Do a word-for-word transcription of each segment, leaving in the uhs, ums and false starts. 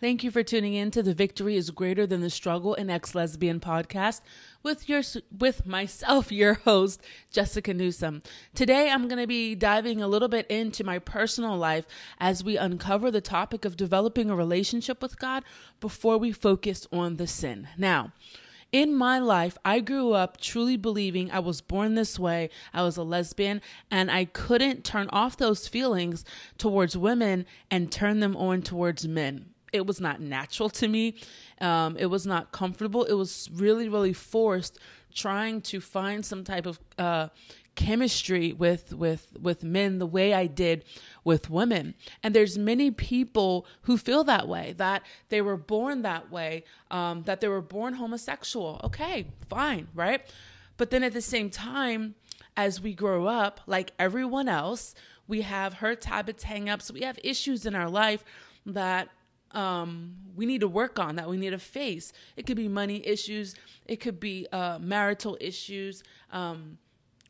Thank you for tuning in to the Victory is Greater Than the Struggle and Ex-Lesbian podcast with your with myself, your host, Jessica Newsom. Today, I'm going to be diving a little bit into my personal life as we uncover the topic of developing a relationship with God before we focus on the sin. Now, in my life, I grew up truly believing I was born this way, I was a lesbian, and I couldn't turn off those feelings towards women and turn them on towards men. It was not natural to me. Um, it was not comfortable. It was really, really forced, trying to find some type of uh, chemistry with, with, with men the way I did with women. And there's many people who feel that way, that they were born that way, um, that they were born homosexual. Okay, fine, right? But then at the same time, as we grow up, like everyone else, we have hurts, habits, hang-ups. We have issues in our life that um, we need to work on, that we need to face. It could be money issues. It could be, uh, marital issues, um,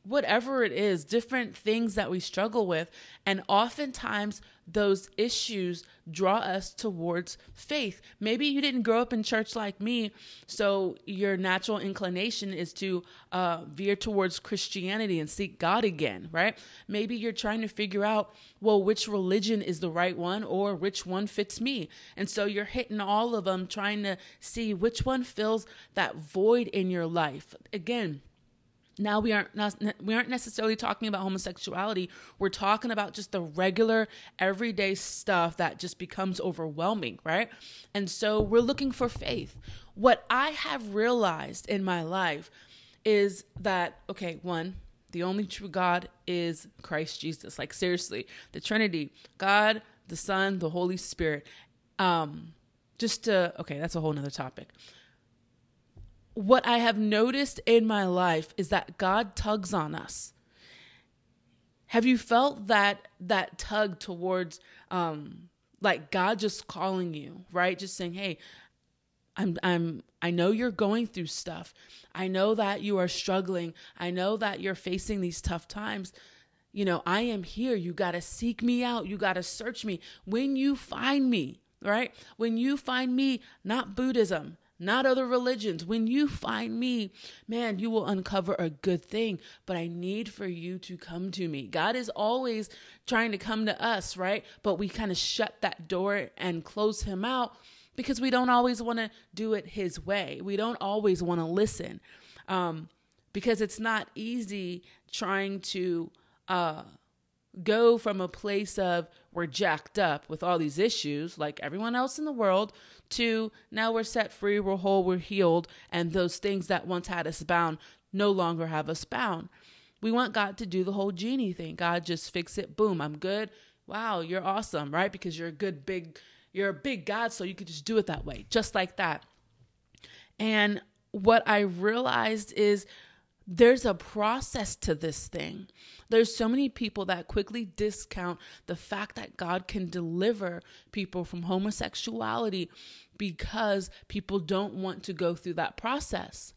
whatever it is, different things that we struggle with. And oftentimes those issues draw us towards faith. Maybe you didn't grow up in church like me, so your natural inclination is to uh, veer towards Christianity and seek God again, right? Maybe you're trying to figure out, well, which religion is the right one or which one fits me. And so you're hitting all of them, trying to see which one fills that void in your life. Again, Now we aren't not, we aren't necessarily talking about homosexuality. We're talking about just the regular everyday stuff that just becomes overwhelming, right? And so we're looking for faith. What I have realized in my life is that, okay, one, the only true God is Christ Jesus. Like, seriously, the Trinity, God, the Son, the Holy Spirit. Um, just to, okay, that's a whole nother topic. What I have noticed in my life is that God tugs on us. Have you felt that that tug towards, um, like God just calling you, right? Just saying, "Hey, I'm, I'm, I know you're going through stuff. I know that you are struggling. I know that you're facing these tough times. You know, I am here. You got to seek me out. You got to search me. When you find me, right? When you find me, not Buddhism, not other religions. When you find me, man, you will uncover a good thing, but I need for you to come to me." God is always trying to come to us, right? But we kind of shut that door and close him out because we don't always want to do it his way. We don't always want to listen, um, because it's not easy trying to uh, go from a place of, we're jacked up with all these issues like everyone else in the world, to now we're set free, we're whole, we're healed, and those things that once had us bound no longer have us bound. We want God to do the whole genie thing. God, just fix it. Boom, I'm good. Wow, you're awesome, right? Because you're a good big, you're a big God, so you could just do it that way, just like that. And what I realized is there's a process to this thing. There's so many people that quickly discount the fact that God can deliver people from homosexuality because people don't want to go through that process.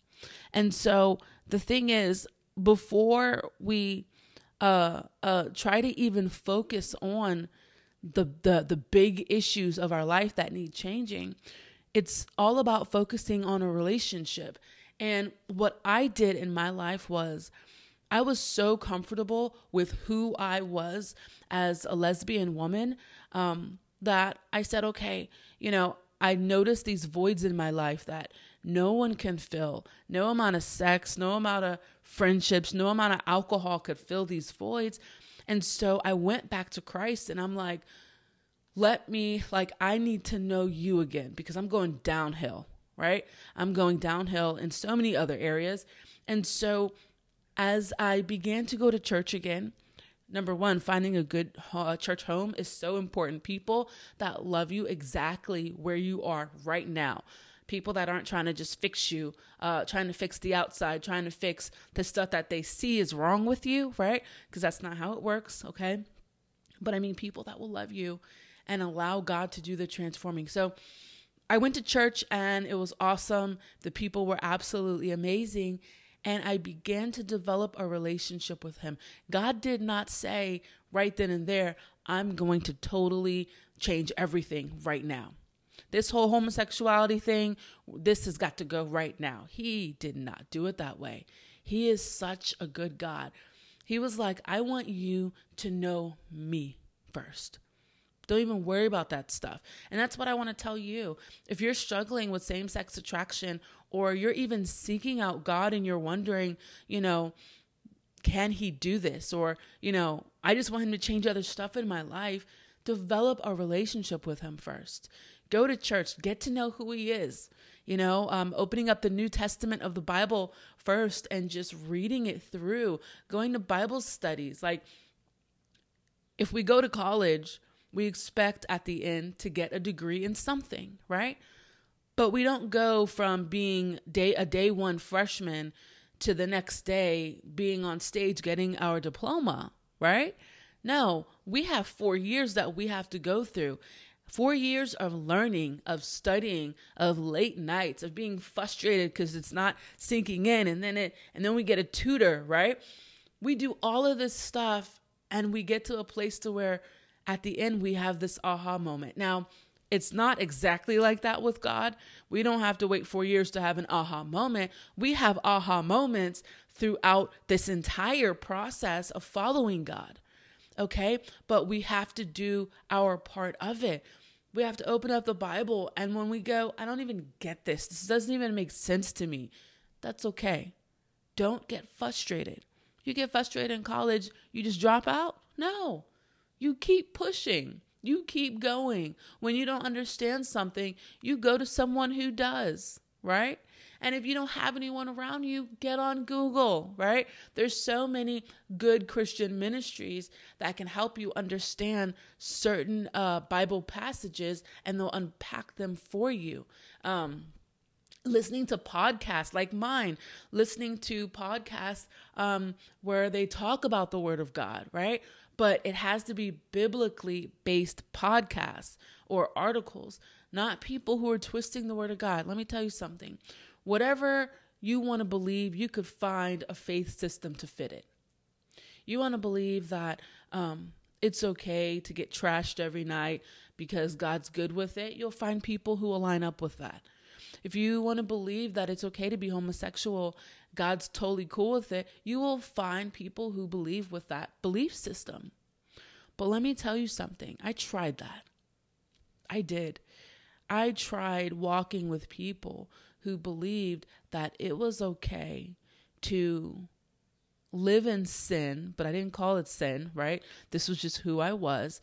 And so the thing is, before we uh, uh, try to even focus on the, the, the big issues of our life that need changing, it's all about focusing on a relationship. And what I did in my life was I was so comfortable with who I was as a lesbian woman, um, that I said, okay, you know, I noticed these voids in my life that no one can fill. No amount of sex, no amount of friendships, no amount of alcohol could fill these voids. And so I went back to Christ and I'm like, let me, like, I need to know you again because I'm going downhill. Right? I'm going downhill in so many other areas. And so as I began to go to church again, number one, finding a good uh, church home is so important. People that love you exactly where you are right now. People that aren't trying to just fix you, uh, trying to fix the outside, trying to fix the stuff that they see is wrong with you, right? Because that's not how it works, okay? But I mean, people that will love you and allow God to do the transforming. So I went to church and it was awesome. The people were absolutely amazing. And I began to develop a relationship with him. God did not say right then and there, I'm going to totally change everything right now. This whole homosexuality thing, this has got to go right now. He did not do it that way. He is such a good God. He was like, I want you to know me first. Don't even worry about that stuff. And that's what I want to tell you. If you're struggling with same-sex attraction, or you're even seeking out God and you're wondering, you know, can he do this? Or, you know, I just want him to change other stuff in my life. Develop a relationship with him first. Go to church, get to know who he is, you know, um, opening up the New Testament of the Bible first and just reading it through, going to Bible studies. Like, if we go to college, we expect at the end to get a degree in something, right? But we don't go from being day a day one freshman to the next day being on stage getting our diploma, right? No, we have four years that we have to go through. Four years of learning, of studying, of late nights, of being frustrated because it's not sinking in, and then it, and then we get a tutor, right? We do all of this stuff, and we get to a place to where at the end, we have this aha moment. Now, it's not exactly like that with God. We don't have to wait four years to have an aha moment. We have aha moments throughout this entire process of following God, okay? But we have to do our part of it. We have to open up the Bible, and when we go, I don't even get this. This doesn't even make sense to me. That's okay. Don't get frustrated. You get frustrated in college, you just drop out? No. You keep pushing. You keep going. When you don't understand something, you go to someone who does, right? And if you don't have anyone around you, get on Google, right? There's so many good Christian ministries that can help you understand certain uh, Bible passages, and they'll unpack them for you. Um, listening to podcasts like mine, listening to podcasts um, where they talk about the Word of God, right? But it has to be biblically based podcasts or articles, not people who are twisting the word of God. Let me tell you something. Whatever you want to believe, you could find a faith system to fit it. You want to believe that um, it's okay to get trashed every night because God's good with it. You'll find people who will line up with that. If you want to believe that it's okay to be homosexual, God's totally cool with it, you will find people who believe with that belief system. But let me tell you something. I tried that. I did. I tried walking with people who believed that it was okay to live in sin, but I didn't call it sin, right? This was just who I was.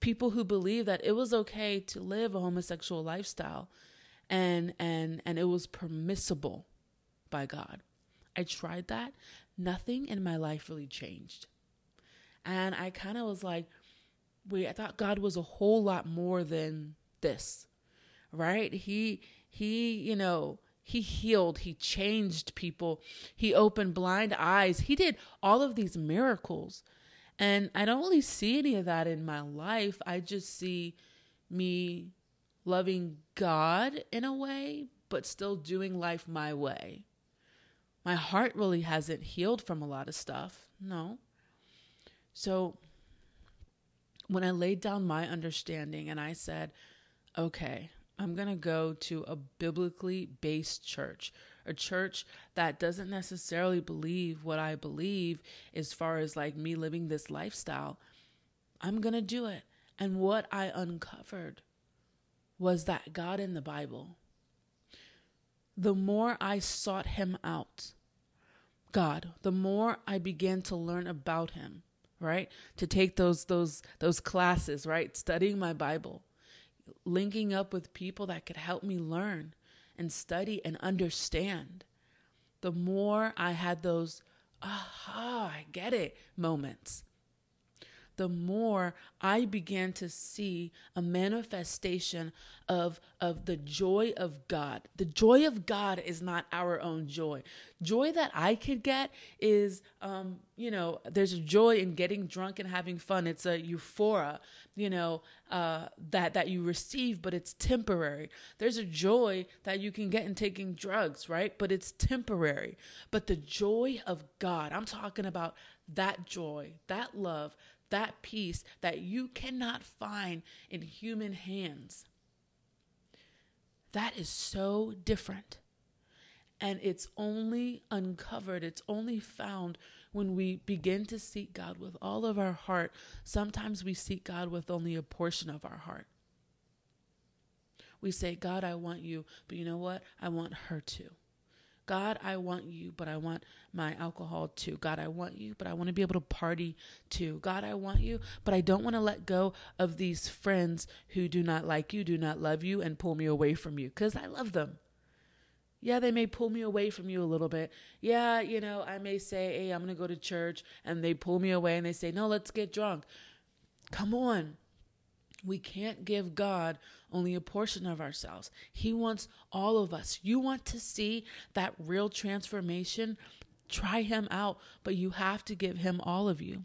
People who believed that it was okay to live a homosexual lifestyle, and and and it was permissible by God. I tried that. Nothing in my life really changed. And I kind of was like, wait, I thought God was a whole lot more than this, right? He, he, you know, he healed, he changed people. He opened blind eyes. He did all of these miracles. And I don't really see any of that in my life. I just see me loving God in a way, but still doing life my way. My heart really hasn't healed from a lot of stuff. No. So when I laid down my understanding and I said, okay, I'm going to go to a biblically based church, a church that doesn't necessarily believe what I believe as far as like me living this lifestyle, I'm going to do it. And what I uncovered was that God in the Bible, the more I sought him out, God, the more I began to learn about him, right? To take those, those, those classes, right? Studying my Bible, linking up with people that could help me learn and study and understand. The more I had those, aha, I get it moments, the more I began to see a manifestation of, of the joy of God. The joy of God is not our own joy. Joy that I could get is, um, you know, there's a joy in getting drunk and having fun. It's a euphoria, you know, uh, that, that you receive, but it's temporary. There's a joy that you can get in taking drugs, right? But it's temporary. But the joy of God, I'm talking about that joy, that love, that peace that you cannot find in human hands. That is so different. And it's only uncovered, it's only found when we begin to seek God with all of our heart. Sometimes we seek God with only a portion of our heart. We say, God, I want you, but you know what? I want her too. God, I want you, but I want my alcohol too. God, I want you, but I want to be able to party too. God, I want you, but I don't want to let go of these friends who do not like you, do not love you, and pull me away from you because I love them. Yeah, they may pull me away from you a little bit. Yeah, you know, I may say, hey, I'm going to go to church, and they pull me away and they say, no, let's get drunk. Come on. We can't give God only a portion of ourselves. He wants all of us. You want to see that real transformation? Try him out, but you have to give him all of you.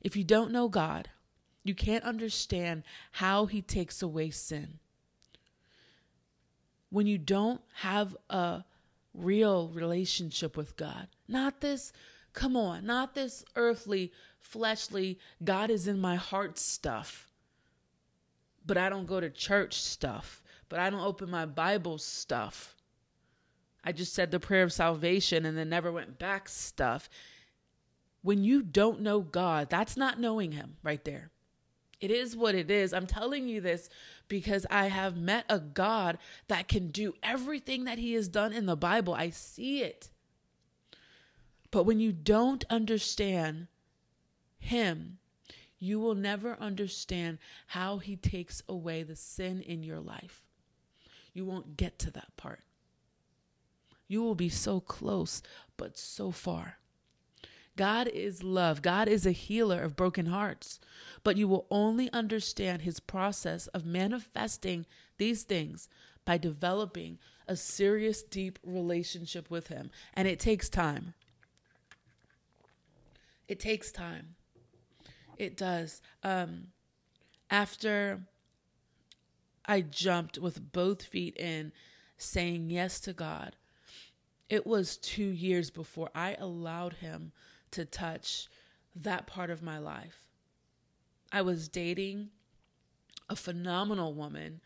If you don't know God, you can't understand how he takes away sin. When you don't have a real relationship with God, not this, come on, not this earthly, fleshly, God is in my heart stuff. But I don't go to church stuff. But I don't open my Bible stuff. I just said the prayer of salvation and then never went back stuff. When you don't know God, that's not knowing him right there. It is what it is. I'm telling you this because I have met a God that can do everything that he has done in the Bible. I see it. But when you don't understand him, you will never understand how he takes away the sin in your life. You won't get to that part. You will be so close, but so far. God is love. God is a healer of broken hearts. But you will only understand his process of manifesting these things by developing a serious, deep relationship with him. And it takes time. It takes time. It does. Um, after I jumped with both feet in, saying yes to God, it was two years before I allowed him to touch that part of my life. I was dating a phenomenal woman,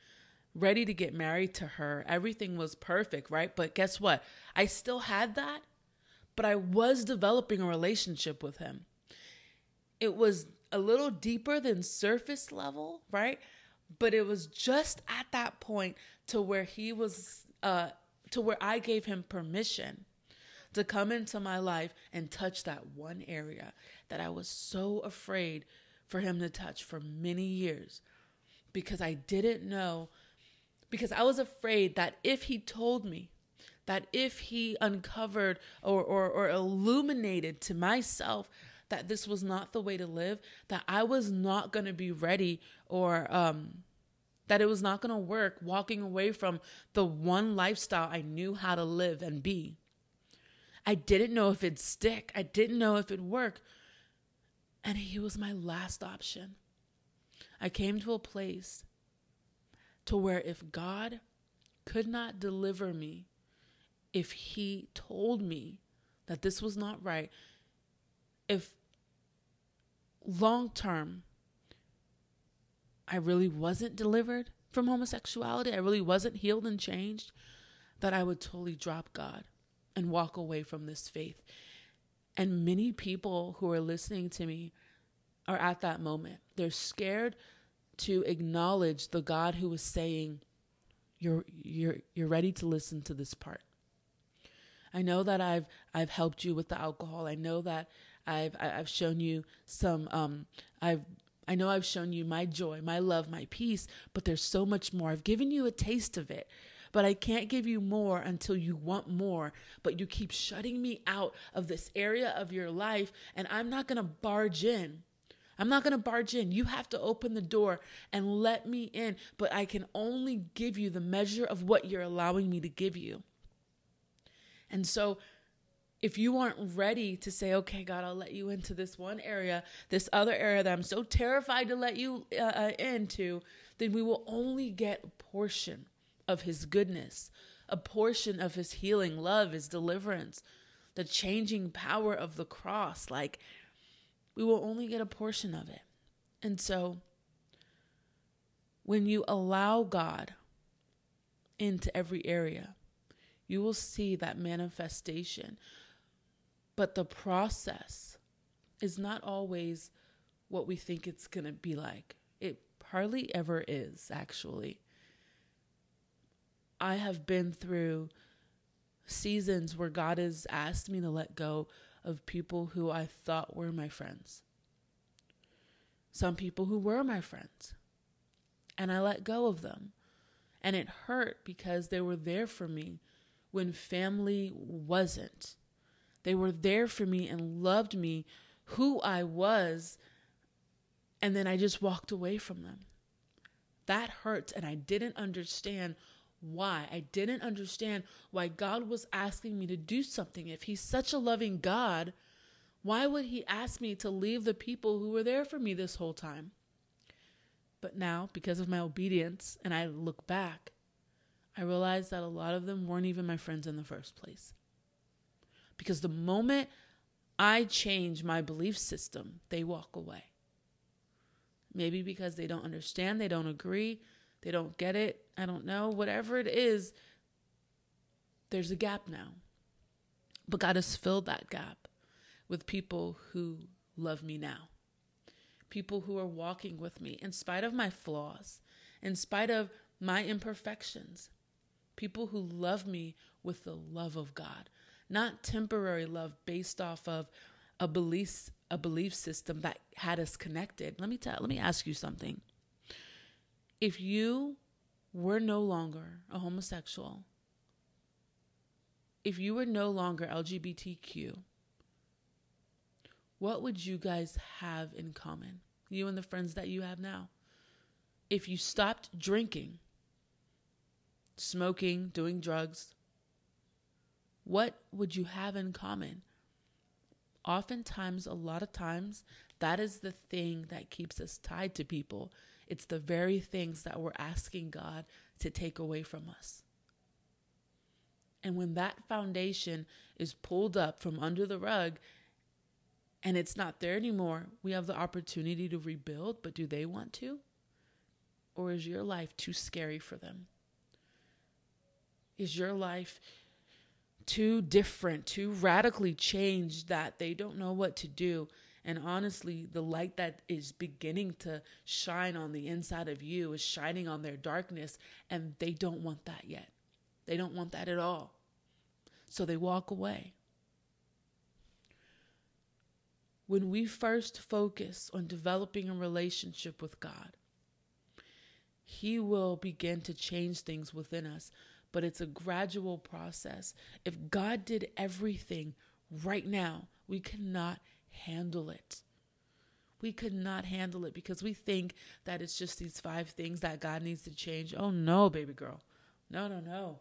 ready to get married to her. Everything was perfect, right? But guess what? I still had that, but I was developing a relationship with him. It was a little deeper than surface level, right? But it was just at that point to where he was, uh, to where I gave him permission to come into my life and touch that one area that I was so afraid for him to touch for many years because I didn't know, because I was afraid that if he told me, that if he uncovered or, or, or illuminated to myself that this was not the way to live, that I was not going to be ready or um, that it was not going to work walking away from the one lifestyle I knew how to live and be. I didn't know if it'd stick. I didn't know if it'd work. And he was my last option. I came to a place to where if God could not deliver me, if he told me that this was not right, if long term, I really wasn't delivered from homosexuality, I really wasn't healed and changed, that I would totally drop God and walk away from this faith. And many people who are listening to me are at that moment. They're scared to acknowledge the God who is saying, you're, you're, you're ready to listen to this part. I know that I've, I've helped you with the alcohol. I know that I've, I've shown you some, um, I've, I know I've shown you my joy, my love, my peace, but there's so much more. I've given you a taste of it, but I can't give you more until you want more, but you keep shutting me out of this area of your life. And I'm not going to barge in. I'm not going to barge in. You have to open the door and let me in, but I can only give you the measure of what you're allowing me to give you. And so if you aren't ready to say, okay, God, I'll let you into this one area, this other area that I'm so terrified to let you uh, into, then we will only get a portion of his goodness, a portion of his healing love, his deliverance, the changing power of the cross. Like, we will only get a portion of it. And so when you allow God into every area. You will see that manifestation. But the process is not always what we think it's going to be like. It hardly ever is, actually. I have been through seasons where God has asked me to let go of people who I thought were my friends. Some people who were my friends. And I let go of them. And it hurt because they were there for me when family wasn't. They were there for me and loved me, who I was, and then I just walked away from them. That hurts, and I didn't understand why. I didn't understand why God was asking me to do something. If he's such a loving God, why would he ask me to leave the people who were there for me this whole time? But now, because of my obedience, and I look back, I realized that a lot of them weren't even my friends in the first place. Because the moment I change my belief system, they walk away. Maybe because they don't understand, they don't agree, they don't get it, I don't know, whatever it is, there's a gap now. But God has filled that gap with people who love me now. People who are walking with me in spite of my flaws, in spite of my imperfections. People who love me with the love of God. Not temporary love based off of a belief, a belief system that had us connected. Let me tell, let me ask you something. If you were no longer a homosexual, if you were no longer L G B T Q, what would you guys have in common? You and the friends that you have now. If you stopped drinking, smoking, doing drugs, what would you have in common? Oftentimes, a lot of times, that is the thing that keeps us tied to people. It's the very things that we're asking God to take away from us. And when that foundation is pulled up from under the rug and it's not there anymore, we have the opportunity to rebuild, but do they want to? Or is your life too scary for them? Is your life too different, too radically changed that they don't know what to do? And honestly, the light that is beginning to shine on the inside of you is shining on their darkness, and they don't want that yet. They don't want that at all. So they walk away. When we first focus on developing a relationship with God, he will begin to change things within us. But it's a gradual process. If God did everything right now, we cannot handle it. We could not handle it because we think that it's just these five things that God needs to change. Oh no, baby girl. No, no, no.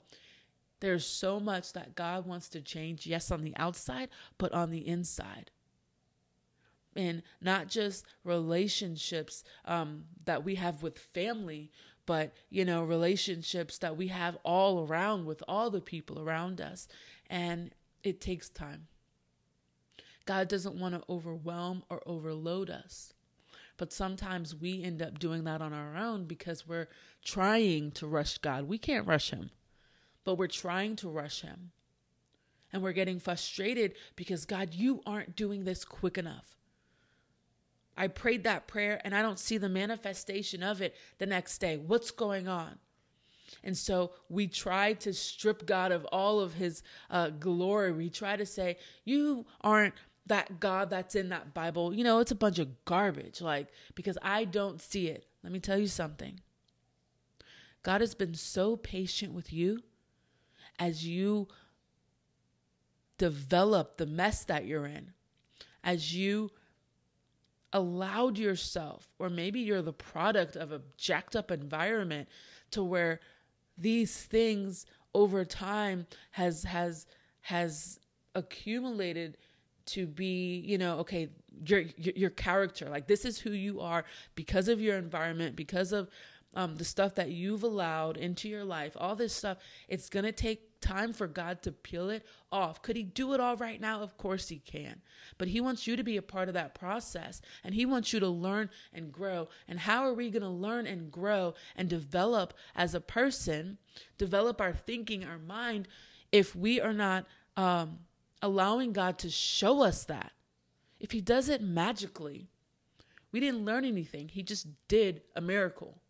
There's so much that God wants to change, yes, on the outside, but on the inside. And not just relationships um, that we have with family, but, you know, relationships that we have all around with all the people around us. And it takes time. God doesn't want to overwhelm or overload us. But sometimes we end up doing that on our own because we're trying to rush God. We can't rush him, but we're trying to rush him. And we're getting frustrated because, God, you aren't doing this quick enough. I prayed that prayer and I don't see the manifestation of it the next day. What's going on? And so we try to strip God of all of his uh, glory. We try to say, you aren't that God that's in that Bible. You know, it's a bunch of garbage, like, because I don't see it. Let me tell you something. God has been so patient with you as you develop the mess that you're in, as you allowed yourself, or maybe you're the product of a jacked up environment to where these things over time has, has, has accumulated to be, you know, okay, your, your, your character, like this is who you are because of your environment, because of um, the stuff that you've allowed into your life, all this stuff. It's going to take time for God to peel it off. Could he do it all right now? Of course he can. But he wants you to be a part of that process, and he wants you to learn and grow. And how are we going to learn and grow and develop as a person, develop our thinking, our mind, if we are not um, allowing God to show us that? If he does it magically, we didn't learn anything. He just did a miracle,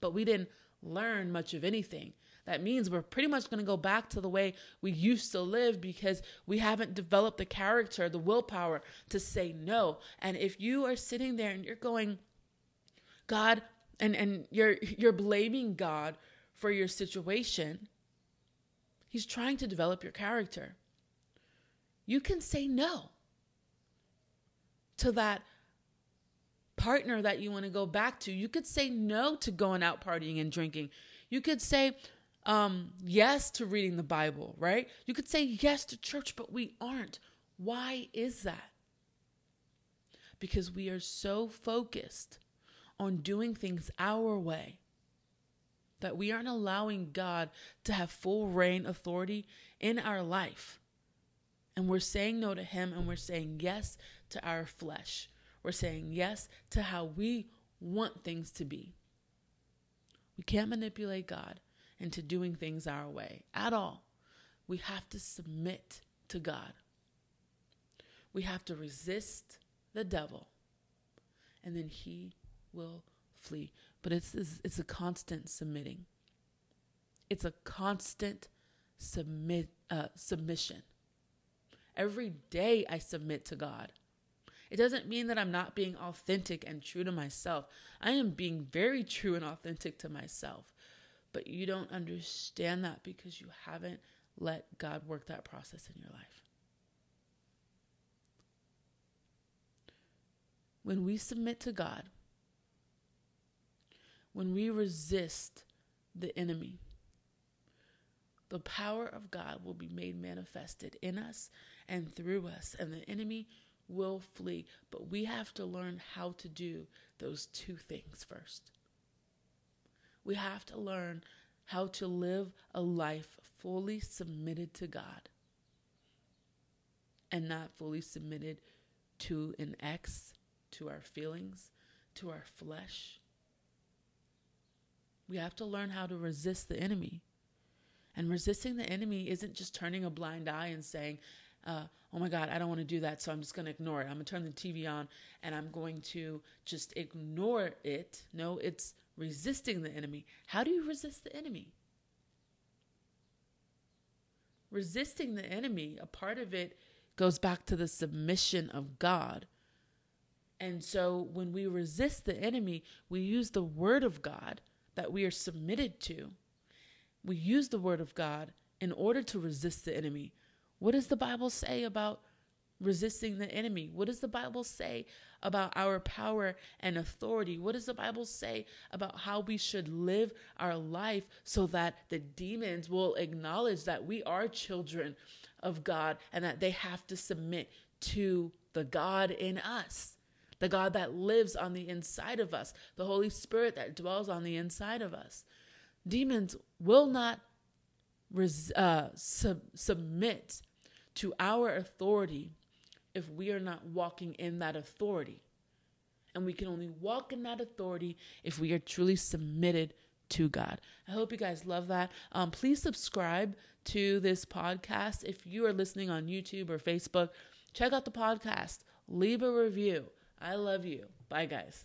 but we didn't learn much of anything. That means we're pretty much going to go back to the way we used to live because we haven't developed the character, the willpower to say no. And if you are sitting there and you're going, God, and, and you're, you're blaming God for your situation, he's trying to develop your character. You can say no to that partner that you want to go back to. You could say no to going out partying and drinking. You could say um, yes to reading the Bible, right? You could say yes to church, but we aren't. Why is that? Because we are so focused on doing things our way that we aren't allowing God to have full reign authority in our life. And we're saying no to him, and we're saying yes to our flesh. We're saying yes to how we want things to be. We can't manipulate God into doing things our way at all. We have to submit to God. We have to resist the devil, and then he will flee. But it's it's, it's a constant submitting. It's a constant submit uh, submission. Every day I submit to God. It doesn't mean that I'm not being authentic and true to myself. I am being very true and authentic to myself. But you don't understand that because you haven't let God work that process in your life. When we submit to God, when we resist the enemy, the power of God will be made manifested in us and through us, and the enemy will flee. But we have to learn how to do those two things first. We have to learn how to live a life fully submitted to God and not fully submitted to an ex, to our feelings, to our flesh. We have to learn how to resist the enemy. And resisting the enemy isn't just turning a blind eye and saying, Uh, oh my God, I don't want to do that, so I'm just going to ignore it. I'm going to turn the T V on and I'm going to just ignore it. No, it's resisting the enemy. How do you resist the enemy? Resisting the enemy, a part of it goes back to the submission of God. And so when we resist the enemy, we use the word of God that we are submitted to. We use the word of God in order to resist the enemy. What does the Bible say about resisting the enemy? What does the Bible say about our power and authority? What does the Bible say about how we should live our life so that the demons will acknowledge that we are children of God and that they have to submit to the God in us, the God that lives on the inside of us, the Holy Spirit that dwells on the inside of us? Demons will not Res, uh, sub, submit to our authority if we are not walking in that authority. And we can only walk in that authority if we are truly submitted to God. I hope you guys love that. Um, please subscribe to this podcast. If you are listening on YouTube or Facebook, check out the podcast. Leave a review. I love you. Bye, guys.